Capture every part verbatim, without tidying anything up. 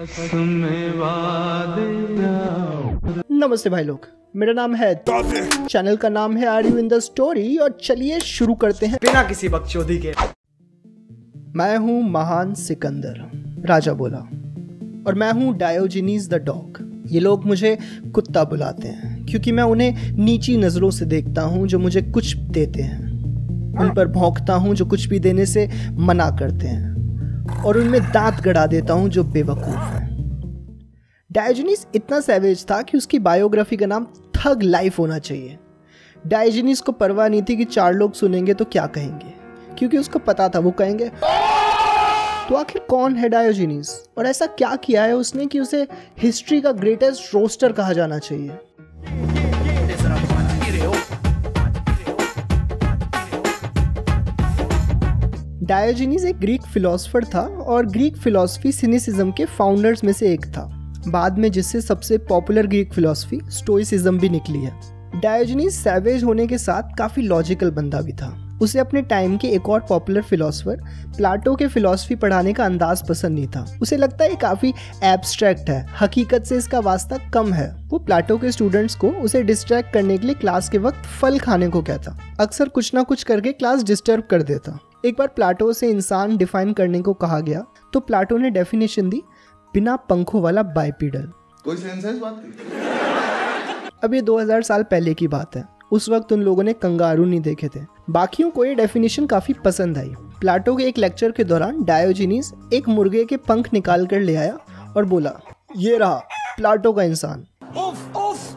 नमस्ते भाई लोग, मेरा नाम है चैनल का नाम है are you in the story और चलिए शुरू करते हैं बिना किसी बकचोदी के। मैं हूँ महान सिकंदर, राजा बोला, और मैं हूँ डायोजनीज द डॉग। ये लोग मुझे कुत्ता बुलाते हैं क्योंकि मैं उन्हें नीची नजरों से देखता हूँ जो मुझे कुछ देते हैं, उन पर भौंकता हूँ जो कुछ भी देने से मना करते हैं, और उनमें दांत गड़ा देता हूँ जो बेवकूफ़ हैं। डायोजनीज इतना सैवेज था कि उसकी बायोग्राफी का नाम थग लाइफ होना चाहिए। डायोजनीज को परवाह नहीं थी कि चार लोग सुनेंगे तो क्या कहेंगे, क्योंकि उसको पता था वो कहेंगे। तो आखिर कौन है डायोजनीज और ऐसा क्या किया है उसने कि उसे हिस्ट्री का ग्रेटेस्ट रोस्टर कहा जाना चाहिए? डायोजनीज एक ग्रीक फिलोसोफर था और ग्रीक फिलोसफी सिनिसिज्म के फाउंडर्स में से एक था, बाद में जिससे सबसे पॉपुलर ग्रीक फिलोसफी स्टोइसिज्म भी निकली है। डायोजनीज सैवेज होने के साथ काफ़ी लॉजिकल बंदा भी था। उसे अपने टाइम के एक और पॉपुलर फिलोसोफर प्लाटो के फिलोसफी पढ़ाने का अंदाज पसंद नहीं था। उसे लगता है काफ़ी एब्स्ट्रैक्ट है, हकीकत से इसका वास्ता कम है। वो प्लाटो के स्टूडेंट्स को उसे डिस्ट्रैक्ट करने के लिए क्लास के वक्त फल खाने को कहता, अक्सर कुछ ना कुछ करके क्लास डिस्टर्ब कर देता। एक बार प्लाटो से इंसान डिफाइन करने को कहा गया तो प्लाटो ने डेफिनेशन दी, बिना पंखों वाला बाइपीडल। कोई सेंस है इस बात की? अब ये दो हज़ार साल पहले की बात है, उस वक्त उन लोगों ने कंगारू नहीं देखे थे। बाकियों को ये डेफिनेशन काफ़ी पसंद आई। प्लाटो के एक लेक्चर के दौरान डायोजनीज एक मुर्गे के पंख निकाल कर ले आया और बोला, ये रहा प्लाटो का इंसान। उफ, उफ,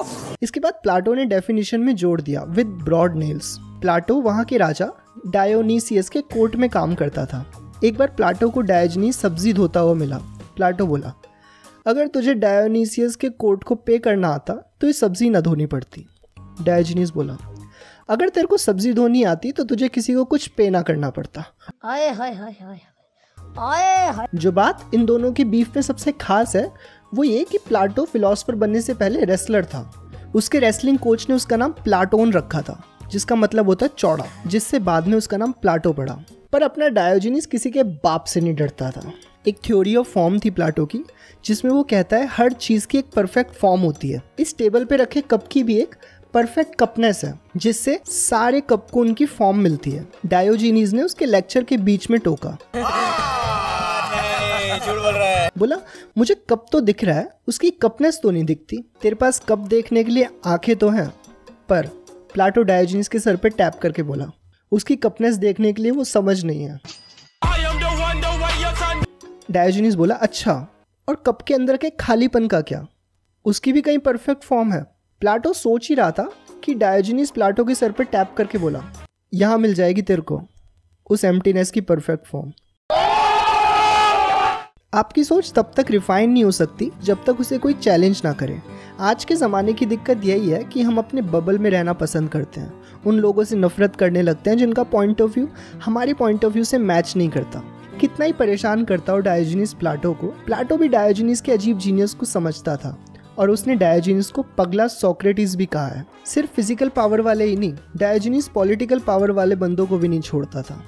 उफ। इसके बाद प्लाटो ने डेफिनेशन में जोड़ दिया विद ब्रॉड नेल्स। प्लाटो वहाँ के राजा डायोनीसियस के कोर्ट में काम करता था। एक बार प्लाटो को डायोजनीज सब्जी धोता हुआ मिला। प्लाटो बोला, अगर तुझे डायोनीसियस के कोर्ट को पे करना आता तो ये सब्जी ना धोनी पड़ती। डायोजनीज बोला, अगर तेरे को सब्जी धोनी आती तो तुझे किसी को कुछ पे ना करना पड़ता। आए हाय हाय हाय आए हाय। जो बात इन दोनों के बीफ में सबसे खास है वो ये कि प्लाटो फिलोसोफर बनने से पहले रेसलर था। उसके रेसलिंग कोच ने उसका नाम प्लाटोन रखा था, जिसका मतलब होता है चौड़ा, जिससे बाद में उसका नाम प्लाटो पड़ा। पर अपना डायोजनीज किसी के बाप से नहीं डरता था। एक थ्योरी ऑफ फॉर्म थी प्लाटो की, जिसमें वो कहता है हर चीज़ की एक परफेक्ट फॉर्म होती है। इस टेबल पे रखे कप की भी एक परफेक्ट कपनेस है, जिससे सारे कप को उनकी फॉर्म मिलती है। डायोजनीज ने उसके लेक्चर के बीच में टोका, बोला, मुझे कप तो दिख रहा है, उसकी कपनेस तो नहीं दिखती। तेरे पास कप देखने के लिए आँखें तो हैं। पर प्लाटो डायोजनीज के सर पर टैप करके बोला, उसकी कपनेस देखने के लिए वो समझ नहीं है। डायोजनीज बोला, अच्छा, और कप के अंदर के खालीपन का क्या? उसकी भी कहीं परफेक्ट फॉर्म है। प्लाटो सोच ही रहा था कि डायोजनीज प्लाटो के सर पर टैप करके बोला, यहाँ मिल जाएगी तेरे को उस एम्प्टीनेस की परफेक्ट फॉर्म। आपकी सोच तब तक रिफाइन नहीं हो सकती जब तक उसे कोई चैलेंज ना करे। आज के ज़माने की दिक्कत यही है कि हम अपने बबल में रहना पसंद करते हैं, उन लोगों से नफरत करने लगते हैं जिनका पॉइंट ऑफ व्यू हमारे पॉइंट ऑफ व्यू से मैच नहीं करता। कितना ही परेशान करता हो डायोजनीज प्लाटो को, प्लाटो भी डायोजनीज के अजीब जीनियस को समझता था, और उसने डायोजनीज को पगला सोक्रेटिस भी कहा है। सिर्फ फिजिकल पावर वाले ही नहीं, डायोजनीज पॉलिटिकल पावर वाले बंदों को भी नहीं छोड़ता था।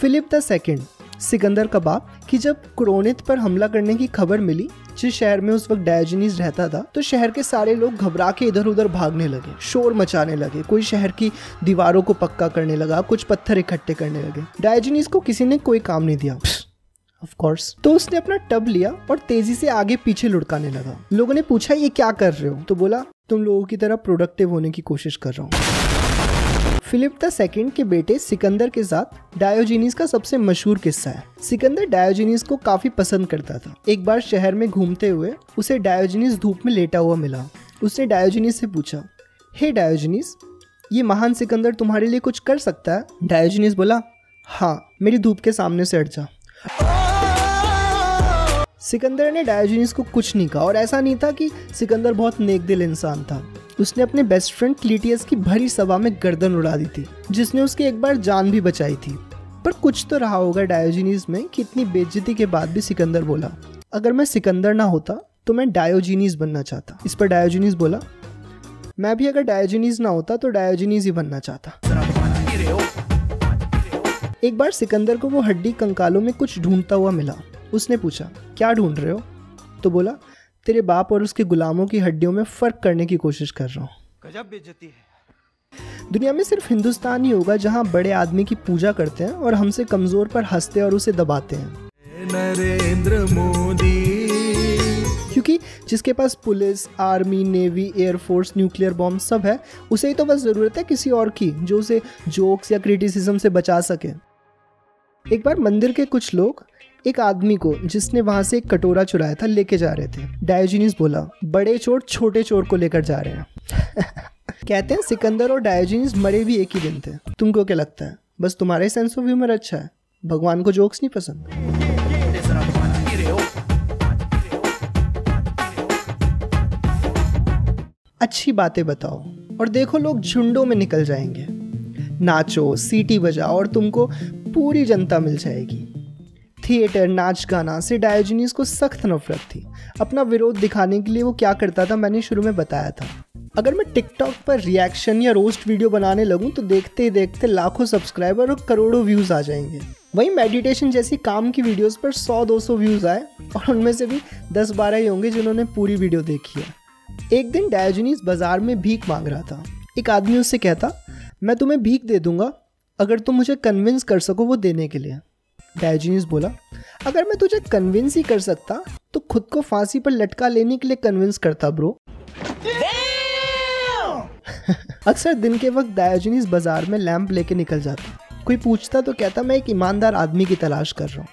फिलिप द सेकेंड, सिकंदर का बाप, कि जब क्रोनित पर हमला करने की खबर मिली जिस शहर में उस वक्त डायोजनीज रहता था, तो शहर के सारे लोग घबरा के इधर उधर भागने लगे, शोर मचाने लगे। कोई शहर की दीवारों को पक्का करने लगा, कुछ पत्थर इकट्ठे करने लगे। डायोजनीज को किसी ने कोई काम नहीं दिया, ऑफ कोर्स। तो उसने अपना टब लिया और तेजी से आगे पीछे लुढ़काने लगा। लोगों ने पूछा, ये क्या कर रहे हो? तो बोला, तुम लोगों की तरह प्रोडक्टिव होने की कोशिश कर रहा हूँ। फिलिप द सेकेंड के बेटे सिकंदर के साथ डायोजनीज का सबसे मशहूर किस्सा है। सिकंदर डायोजनीज को काफ़ी पसंद करता था। एक बार शहर में घूमते हुए उसे डायोजनीज धूप में लेटा हुआ मिला। उसने डायोजनीज से पूछा, हे hey डायोजनीज, ये महान सिकंदर तुम्हारे लिए कुछ कर सकता है? डायोजनीज बोला, हाँ, मेरी धूप के सामने से हट जा। सिकंदर ने डायोजनीज को कुछ नहीं कहा, और ऐसा नहीं था कि सिकंदर बहुत नेकदिल इंसान था। उसने अपने बेस्ट फ्रेंड क्लीटियस की भरी सभा में गर्दन उड़ा दी थी, जिसने उसकी एक बार जान भी बचाई थी। पर कुछ तो रहा होगा डायोजनीज में कि इतनी बेइज्जती के बाद भी सिकंदर बोला, अगर मैं सिकंदर ना होता तो मैं डायोजनीज बनना चाहता। इस पर डायोजनीज बोला, मैं भी अगर डायोजनीज ना होता तो डायोजनीज ही बनना चाहता। एक बार सिकंदर को वो हड्डी कंकालों में कुछ ढूंढता हुआ मिला। उसने पूछा, क्या ढूंढ रहे हो? तो बोला, तेरे बाप और उसके गुलामों की हड्डियों में फ़र्क करने की कोशिश कर रहा हूँ। गजब बेइज्जती है। दुनिया में सिर्फ हिंदुस्तान ही होगा जहाँ बड़े आदमी की पूजा करते हैं और हमसे कमज़ोर पर हंसते और उसे दबाते हैं। नरेंद्र मोदी, क्योंकि जिसके पास police, army, navy, air force, nuclear bomb सब है, उसे ही तो बस ज़रूरत है किसी और की जो उसे जोक्स या क्रिटिसिज्म से बचा सके। एक बार मंदिर के कुछ लोग एक आदमी को जिसने वहाँ से एक कटोरा चुराया था लेके जा रहे थे। डायोजनीस बोला, बड़े चोर छोटे चोर को लेकर जा रहे हैं। कहते हैं सिकंदर और डायोजनीस मरे भी एक ही दिन थे। तुमको क्या लगता है? बस तुम्हारे सेंस ऑफ ह्यूमर अच्छा है, भगवान को जोक्स नहीं पसंद। अच्छी बातें बताओ और देखो लोग झुंडों में निकल जाएंगे। नाचो, सीटी बजाओ और तुमको पूरी जनता मिल जाएगी। थिएटर, नाच गाना से डायोजनीस को सख्त नफरत थी। अपना विरोध दिखाने के लिए वो क्या करता था मैंने शुरू में बताया था। अगर मैं टिकटॉक पर रिएक्शन या रोस्ट वीडियो बनाने लगूँ तो देखते ही देखते लाखों सब्सक्राइबर और करोड़ों व्यूज़ आ जाएंगे। वहीं मेडिटेशन जैसी काम की वीडियोस पर सौ दो सौ व्यूज़ आए और उनमें से भी दस बारह ही होंगे जिन्होंने पूरी वीडियो देखी है। एक दिन डायोजनीस बाज़ार में भीख मांग रहा था। एक आदमी उससे कहता, मैं तुम्हें भीख दे दूँगा अगर तुम मुझे कन्विंस कर सको वो देने के लिए। डायोजनीस बोला, अगर मैं तुझे कन्विंस ही कर सकता तो खुद को फांसी पर लटका लेने के लिए कन्विंस करता ब्रो। अक्सर दिन के वक्त डायोजनीस बाजार में लैंप लेके निकल जाता। कोई पूछता तो कहता, मैं एक ईमानदार आदमी की तलाश कर रहा हूँ।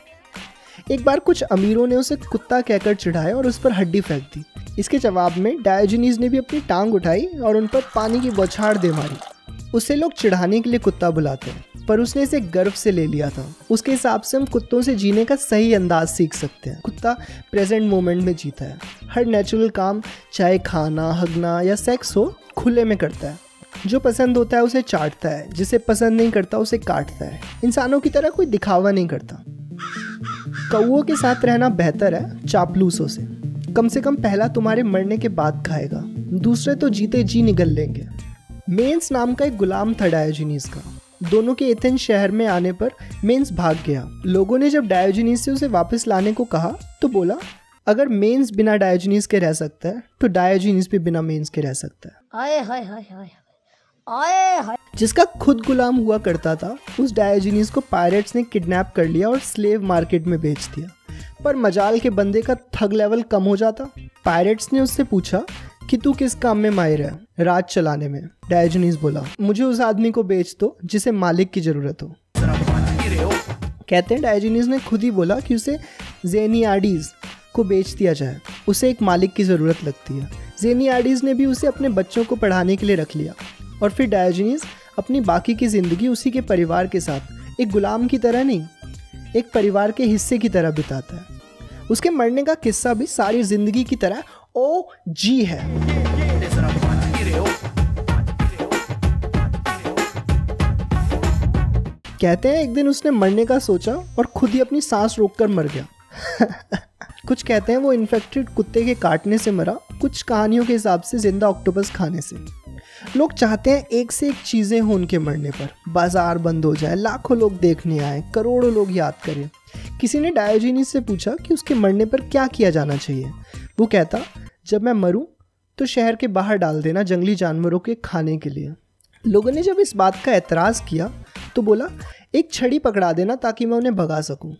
एक बार कुछ अमीरों ने उसे कुत्ता कहकर चिढ़ाया और उस पर हड्डी फेंक दी। इसके जवाब में डायोजनीस ने भी अपनी टांग उठाई और उन पर पानी की बौछार दे मारी। उसे लोग चिढ़ाने के लिए कुत्ता बुलाते हैं, पर उसने इसे गर्व से ले लिया था। उसके हिसाब से हम कुत्तों से जीने का सही अंदाज सीख सकते हैं। कुत्ता प्रेजेंट मोमेंट में जीता है। हर नेचुरल काम, चाहे खाना, हगना या सेक्स हो, खुले में करता है। जो पसंद होता है उसे चाटता है, जिसे पसंद नहीं करता उसे काटता है। इंसानों की तरह कोई दिखावा नहीं करता। कौओं के साथ रहना बेहतर है चापलूसों से। कम से कम पहला तुम्हारे मरने के बाद खाएगा, दूसरे तो जीते जी निगल लेंगे। मेन्स नाम का एक गुलाम था डायोजनीस का। दोनों के एथेंस शहर में आने पर मेन्स भाग गया। लोगों ने जब डायोजनीस से उसे वापस लाने को कहा तो बोला, अगर मेन्स बिना डायोजनीस के रह सकता है तो डायोजनीस भी बिना मेन्स के रह सकता है। आए हाय हाय हाय आए हाय। जिसका खुद गुलाम हुआ करता था उस डायोजनीस को पायरेट्स ने किडनैप कर लिया और स्लेव मार्केट में बेच दिया। पर मजाल के बंदे का थग लेवल कम हो जाता। पायरेट्स ने उससे पूछा कि तू किस काम में माहिर है? राज चलाने में। डायोजनीस बोला, मुझे उस आदमी को बेच दो जिसे मालिक की जरूरत हो। कहते हैं डायोजनीस ने खुद ही बोला कि उसे जेनियाडीज को बेच दिया जाए, उसे एक मालिक की जरूरत लगती है। जेनियाडीज ने भी उसे अपने बच्चों को पढ़ाने के लिए रख लिया और फिर डायोजनीस अपनी बाकी की जिंदगी उसी के परिवार के साथ, एक गुलाम की तरह नहीं, एक परिवार के हिस्से की तरह बिताता है। उसके मरने का किस्सा भी सारी जिंदगी की तरह ओ जी है। कहते हैं एक दिन उसने मरने का सोचा और खुद ही अपनी सांस रोककर मर गया। कुछ कहते हैं वो इन्फेक्टेड कुत्ते के काटने से मरा, कुछ कहानियों के हिसाब से जिंदा ऑक्टोपस खाने से। लोग चाहते हैं एक से एक चीज़ें हों उनके मरने पर। बाजार बंद हो जाए, लाखों लोग देखने आए, करोड़ों लोग याद करें। किसी ने डायोजनीस से पूछा कि उसके मरने पर क्या किया जाना चाहिए। वो कहता, जब मैं मरूं तो शहर के बाहर डाल देना जंगली जानवरों के खाने के लिए। लोगों ने जब इस बात का एतराज़ किया तो बोला, एक छड़ी पकड़ा देना ताकि मैं उन्हें भगा सकूं।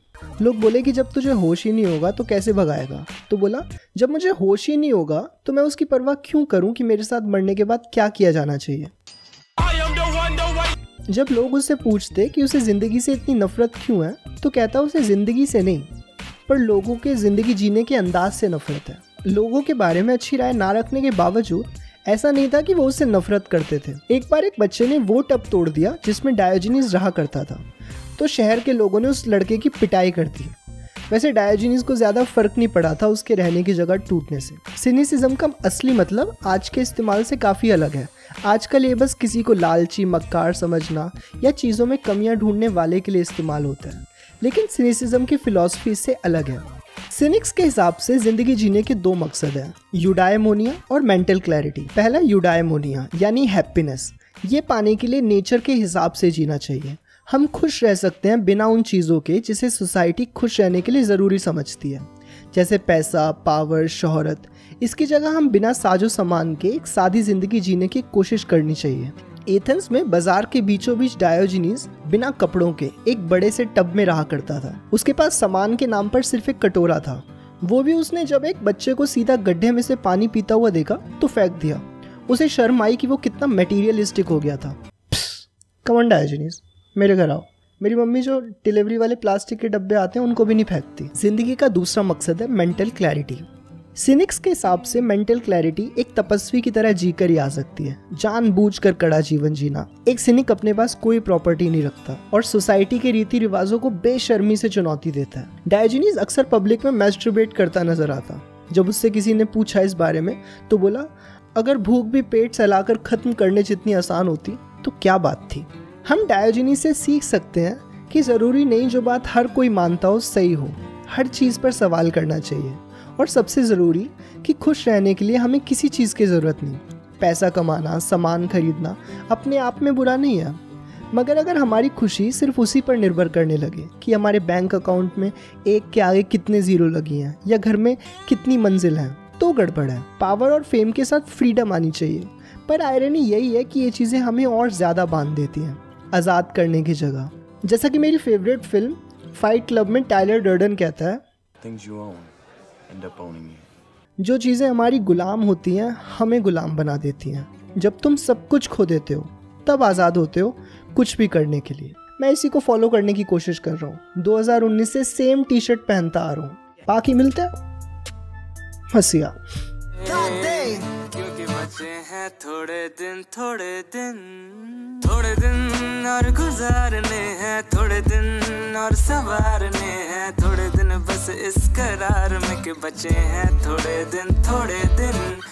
लोग बोले कि जब तुझे होश ही नहीं होगा तो कैसे भगाएगा? तो बोला, जब मुझे होश ही नहीं होगा तो मैं उसकी परवाह क्यों करूं कि मेरे साथ मरने के बाद क्या किया जाना चाहिए। जब लोग उससे पूछते कि उसे ज़िंदगी से इतनी नफरत क्यों है तो कहता, उसे ज़िंदगी से नहीं पर लोगों के ज़िंदगी जीने के अंदाज से नफरत है। लोगों के बारे में अच्छी राय ना रखने के बावजूद ऐसा नहीं था कि वो उससे नफरत करते थे। एक बार एक बच्चे ने वो टब तोड़ दिया जिसमें डायोजनीस रहा करता था, तो शहर के लोगों ने उस लड़के की पिटाई कर दी। वैसे डायोजनीस को ज़्यादा फर्क नहीं पड़ा था उसके रहने की जगह टूटने से। सिनिसिज्म का असली मतलब आज के इस्तेमाल से काफ़ी अलग है। आजकल ये बस किसी को लालची, मक्कार समझना या चीज़ों में कमियां ढूंढने वाले के लिए इस्तेमाल होता है, लेकिन सिनिसिज्म की फ़िलासफ़ी इससे अलग है। सिनिक्स के हिसाब से ज़िंदगी जीने के दो मकसद हैं, यूडाइमोनिया और मेंटल क्लैरिटी। पहला यूडाइमोनिया यानी हैप्पीनेस, ये पाने के लिए नेचर के हिसाब से जीना चाहिए। हम खुश रह सकते हैं बिना उन चीज़ों के जिसे सोसाइटी खुश रहने के लिए ज़रूरी समझती है, जैसे पैसा, पावर, शोहरत। इसकी जगह हम बिना साजो सामान के एक सादी ज़िंदगी जीने की कोशिश करनी चाहिए। एथेंस में बाजार के बीचों बीच डायोजनीज बिना कपड़ों के एक बड़े से टब में रहा करता था। उसके पास सामान के नाम पर सिर्फ एक कटोरा था, वो भी उसने जब एक बच्चे को सीधा गड्ढे में से पानी पीता हुआ देखा तो फेंक दिया। उसे शर्म आई कि वो कितना मटेरियलिस्टिक हो गया था। कम ऑन डायोजनीज, मेरे घर आओ। मेरी मम्मी जो डिलीवरी वाले प्लास्टिक के डब्बे आते हैं उनको भी नहीं फेंकती। जिंदगी का दूसरा मकसद है मेंटल क्लैरिटी। सिनिक्स के हिसाब से मेंटल क्लैरिटी एक तपस्वी की तरह जी कर ही आ सकती है, जानबूझकर कड़ा जीवन जीना। एक सिनिक अपने पास कोई प्रॉपर्टी नहीं रखता और सोसाइटी के रीति रिवाजों को बेशर्मी से चुनौती देता है। डायोजनीज अक्सर पब्लिक में मैस्टरबेट करता नजर आता। जब उससे किसी ने पूछा इस बारे में तो बोला, अगर भूख भी पेट सहलाकर खत्म करने जितनी आसान होती तो क्या बात थी। हम डायोजनीज से सीख सकते हैं कि ज़रूरी नहीं जो बात हर कोई मानता हो सही हो। हर चीज़ पर सवाल करना चाहिए और सबसे ज़रूरी कि खुश रहने के लिए हमें किसी चीज़ की ज़रूरत नहीं। पैसा कमाना, सामान खरीदना अपने आप में बुरा नहीं है, मगर अगर हमारी खुशी सिर्फ उसी पर निर्भर करने लगे कि हमारे बैंक अकाउंट में एक के आगे कितने ज़ीरो लगी हैं या घर में कितनी मंजिल हैं, तो गड़बड़ है। पावर और फेम के साथ फ्रीडम आनी चाहिए, पर आयरनी यही है कि ये चीज़ें हमें और ज़्यादा बांध देती हैं आज़ाद करने की जगह। जैसा कि मेरी फेवरेट फिल्म फाइट क्लब में टाइलर डर्डन कहता है, जो चीज़ें हमारी गुलाम होती हैं हमें गुलाम बना देती हैं। जब तुम सब कुछ खो देते हो तब आज़ाद होते हो कुछ भी करने के लिए। मैं इसी को फॉलो करने की कोशिश कर रहा हूँ। दो हज़ार उन्नीस से सेम टी शर्ट पहनता आ रहा हूँ। बाकी मिलता है हंसिया। हैं थोड़े दिन थोड़े दिन थोड़े दिन और गुजारने हैं, थोड़े दिन और संवारने हैं, थोड़े दिन बस इस करार में कि बचे हैं थोड़े दिन थोड़े दिन।